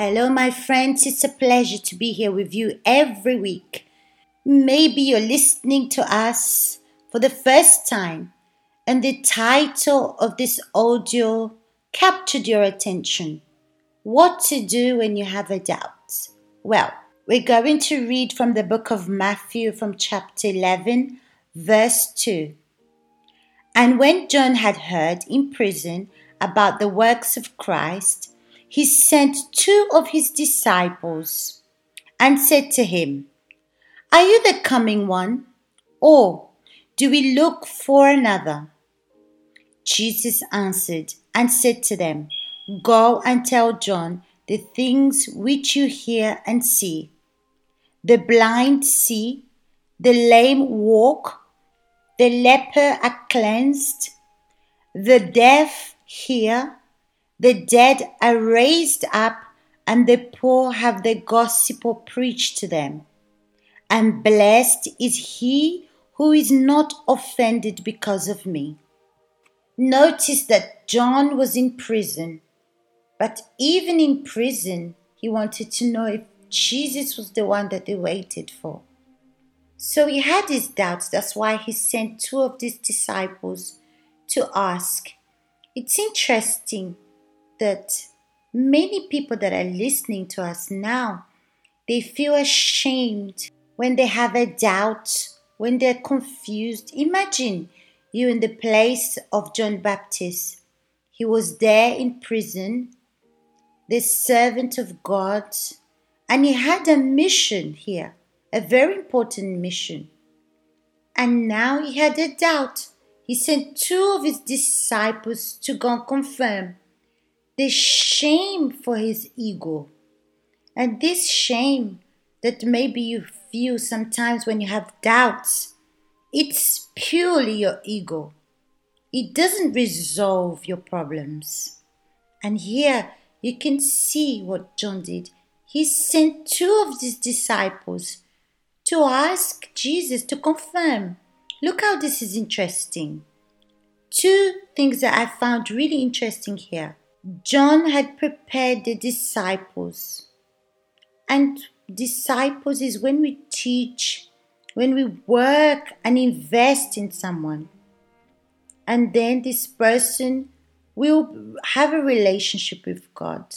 Hello, my friends. It's a pleasure to be here with you every week. Maybe you're listening to us for the first time, and the title of this audio captured your attention. What to do when you have a doubt? Well, we're going to read from the book of Matthew from chapter 11, verse 2. And when John had heard in prison about the works of Christ, he sent two of his disciples and said to him, Are you the coming one, or do we look for another? Jesus answered and said to them, Go and tell John the things which you hear and see. The blind see, the lame walk, the leper are cleansed, the deaf hear, the dead are raised up, and the poor have the gospel preached to them. And blessed is he who is not offended because of me. Notice that John was in prison, but even in prison, he wanted to know if Jesus was the one that they waited for. So he had his doubts. That's why he sent two of his disciples to ask. It's interesting that many people that are listening to us now, they feel ashamed when they have a doubt, when they're confused. Imagine you in the place of John Baptist. He was there in prison, the servant of God, and he had a mission here, a very important mission. And now he had a doubt. He sent two of his disciples to go and confirm. The shame for his ego, and this shame that maybe you feel sometimes when you have doubts, it's purely your ego. It doesn't resolve your problems. And here you can see what John did. He sent two of his disciples to ask Jesus to confirm. Look how this is interesting. Two things that I found really interesting here. John had prepared the disciples, and disciples is when we teach, when we work and invest in someone, and then this person will have a relationship with God,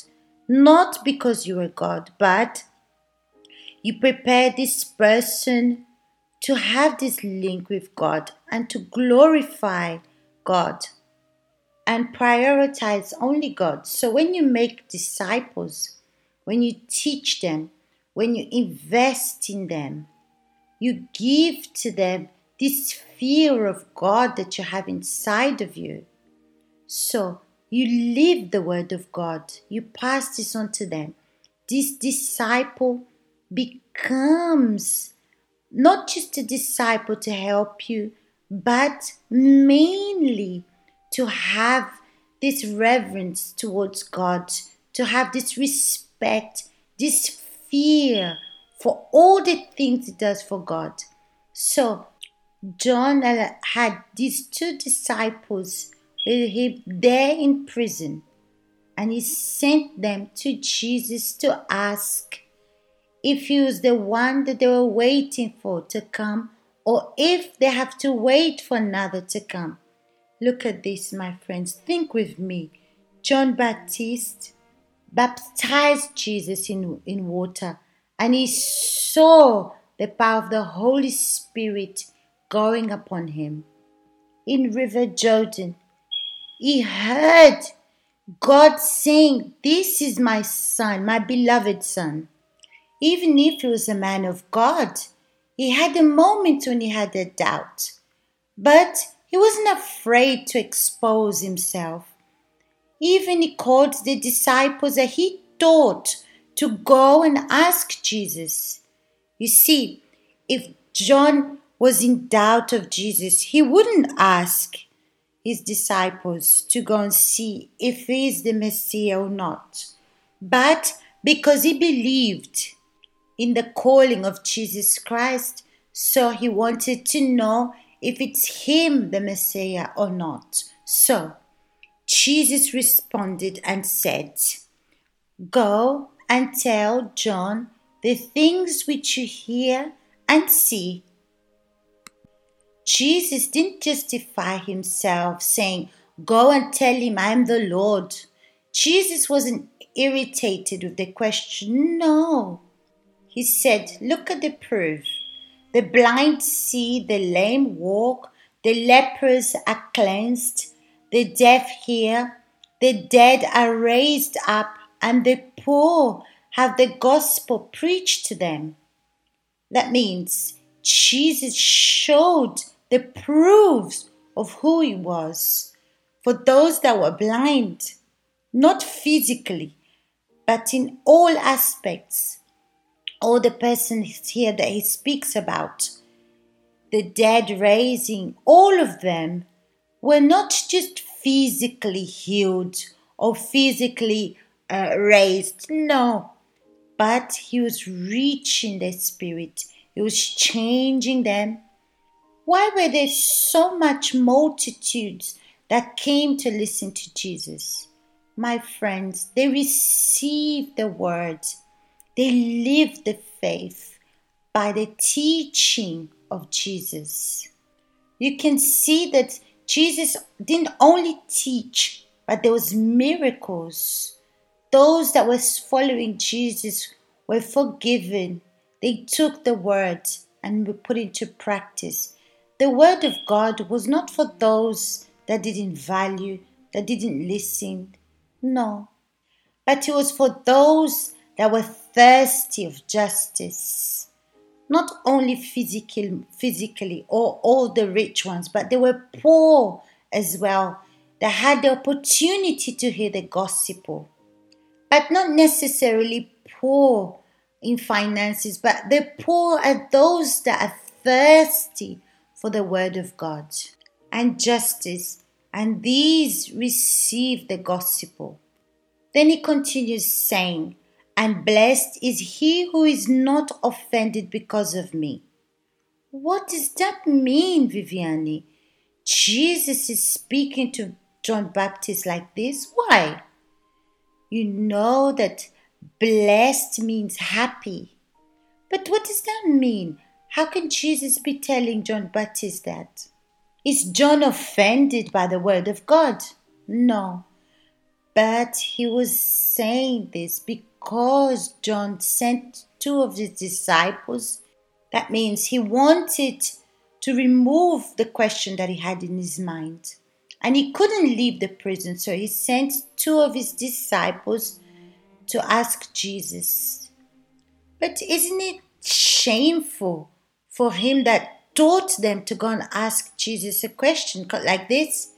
not because you are God, but you prepare this person to have this link with God and to glorify God and prioritize only God. So when you make disciples, when you teach them, when you invest in them, you give to them this fear of God that you have inside of you. So you live the word of God. You pass this on to them. This disciple becomes not just a disciple to help you, but mainly to have this reverence towards God, to have this respect, this fear for all the things he does for God. So John had these two disciples there in prison, and he sent them to Jesus to ask if he was the one that they were waiting for to come, or if they have to wait for another to come. Look at this, my friends. Think with me. John Baptist baptized Jesus in water, and he saw the power of the Holy Spirit going upon him. In River Jordan, he heard God saying, This is my son, my beloved son. Even if he was a man of God, he had a moment when he had a doubt. But he wasn't afraid to expose himself. Even he called the disciples that he taught to go and ask Jesus. You see, if John was in doubt of Jesus, he wouldn't ask his disciples to go and see if he is the Messiah or not. But because he believed in the calling of Jesus Christ, so he wanted to know if it's him, the Messiah, or not. So Jesus responded and said, Go and tell John the things which you hear and see. Jesus didn't justify himself saying, "Go and tell him I am the Lord." Jesus wasn't irritated with the question, no. He said, look at the proof. The blind see, the lame walk, the lepers are cleansed, the deaf hear, the dead are raised up, and the poor have the gospel preached to them. That means Jesus showed the proofs of who he was for those that were blind, not physically, but in all aspects. All the persons here that he speaks about, the dead raising, all of them were not just physically healed or physically raised, no, but he was reaching their spirit, he was changing them. Why were there so much multitudes that came to listen to Jesus? My friends, they received the word. They lived the faith by the teaching of Jesus. You can see that Jesus didn't only teach, but there was miracles. Those that were following Jesus were forgiven. They took the word and were put into practice. The word of God was not for those that didn't value, that didn't listen. No, but it was for those that were thirsty of justice, not only physically or all the rich ones, but they were poor as well, that had the opportunity to hear the gospel, but not necessarily poor in finances, but the poor are those that are thirsty for the word of God and justice. And these receive the gospel. Then he continues saying, and blessed is he who is not offended because of me. What does that mean, Viviani? Jesus is speaking to John Baptist like this. Why? You know that blessed means happy. But what does that mean? How can Jesus be telling John Baptist that? Is John offended by the word of God? No. But he was saying this because John sent two of his disciples. That means he wanted to remove the question that he had in his mind. And he couldn't leave the prison, so he sent two of his disciples to ask Jesus. But isn't it shameful for him that taught them to go and ask Jesus a question like this?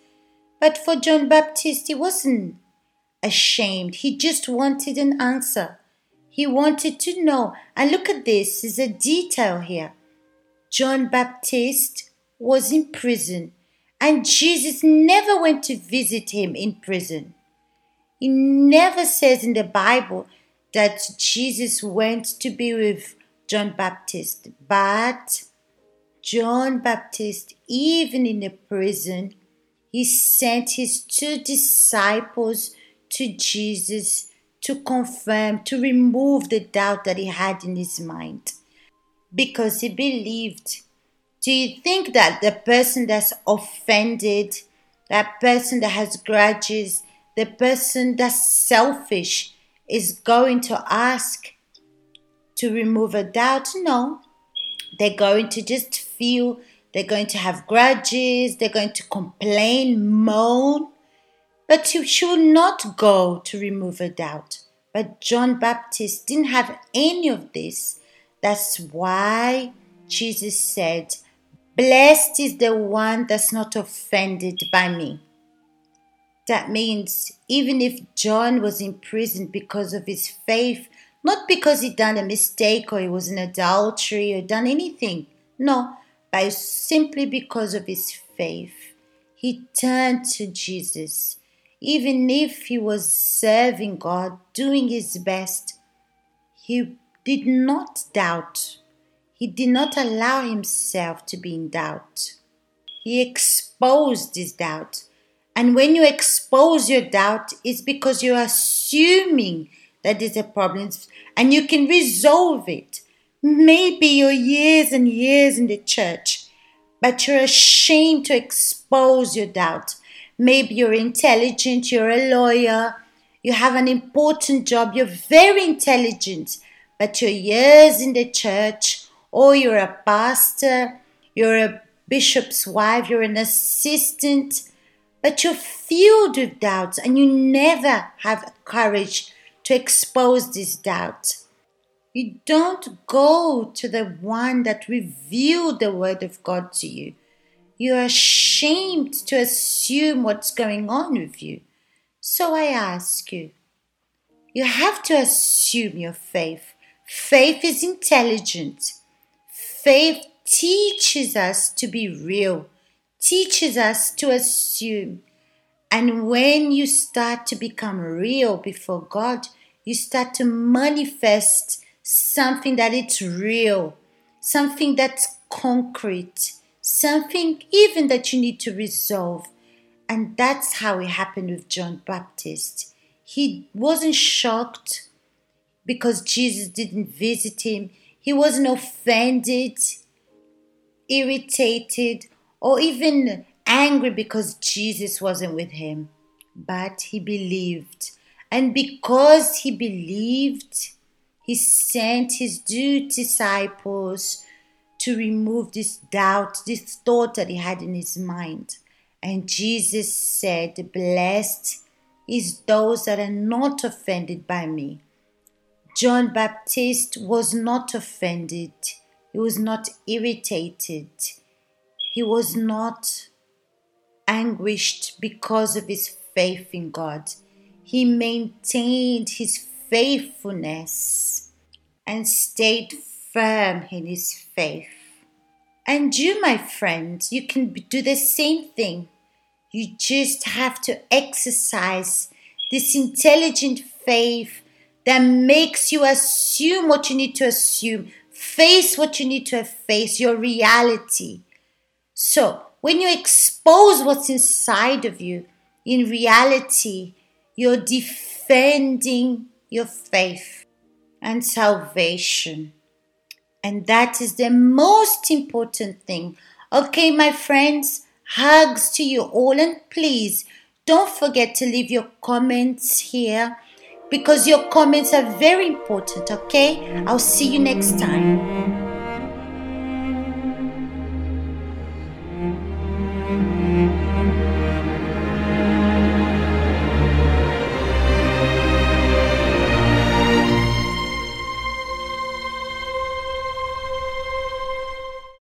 But for John Baptist, he wasn't ashamed. He just wanted an answer. He wanted to know. And look at this. There's a detail here. John Baptist was in prison, and Jesus never went to visit him in prison. It never says in the Bible that Jesus went to be with John Baptist, but John Baptist, even in the prison, he sent his two disciples to Jesus to confirm, to remove the doubt that he had in his mind, because he believed. Do you think that the person that's offended, that person that has grudges, the person that's selfish is going to ask to remove a doubt? No. They're going to just feel, they're going to have grudges, they're going to complain, moan. But you should not go to remove a doubt. But John Baptist didn't have any of this. That's why Jesus said, blessed is the one that's not offended by me. That means even if John was in prison because of his faith, not because he'd done a mistake or he was in adultery or done anything. No, but simply because of his faith. He turned to Jesus. Even if he was serving God, doing his best, he did not doubt. He did not allow himself to be in doubt. He exposed his doubt. And when you expose your doubt, it's because you're assuming that is a problem, and you can resolve it. Maybe you're years and years in the church, but you're ashamed to expose your doubt. Maybe you're intelligent, you're a lawyer, you have an important job, you're very intelligent, but you're years in the church, or you're a pastor, you're a bishop's wife, you're an assistant, but you're filled with doubts and you never have courage to expose this doubt. You don't go to the one that revealed the Word of God to you. You're ashamed to assume what's going on with you. So I ask you, you have to assume your faith. Faith is intelligent. Faith teaches us to be real, teaches us to assume. And when you start to become real before God, you start to manifest something that it's real, something that's concrete, something even that you need to resolve. And that's how it happened with John Baptist. He wasn't shocked because Jesus didn't visit him. He wasn't offended, irritated, or even angry because Jesus wasn't with him. But he believed. And because he believed, he sent his two disciples to remove this doubt, this thought that he had in his mind. And Jesus said, "Blessed is those that are not offended by me." John Baptist was not offended. He was not irritated. He was not anguished because of his faith in God. He maintained his faithfulness and stayed firm in his faith. And you, my friend, you can do the same thing. You just have to exercise this intelligent faith that makes you assume what you need to assume, face what you need to face, your reality. So, when you expose what's inside of you, in reality, you're defending your faith and salvation. And that is the most important thing. Okay, my friends, hugs to you all. And please, don't forget to leave your comments here, because your comments are very important, okay? I'll see you next time.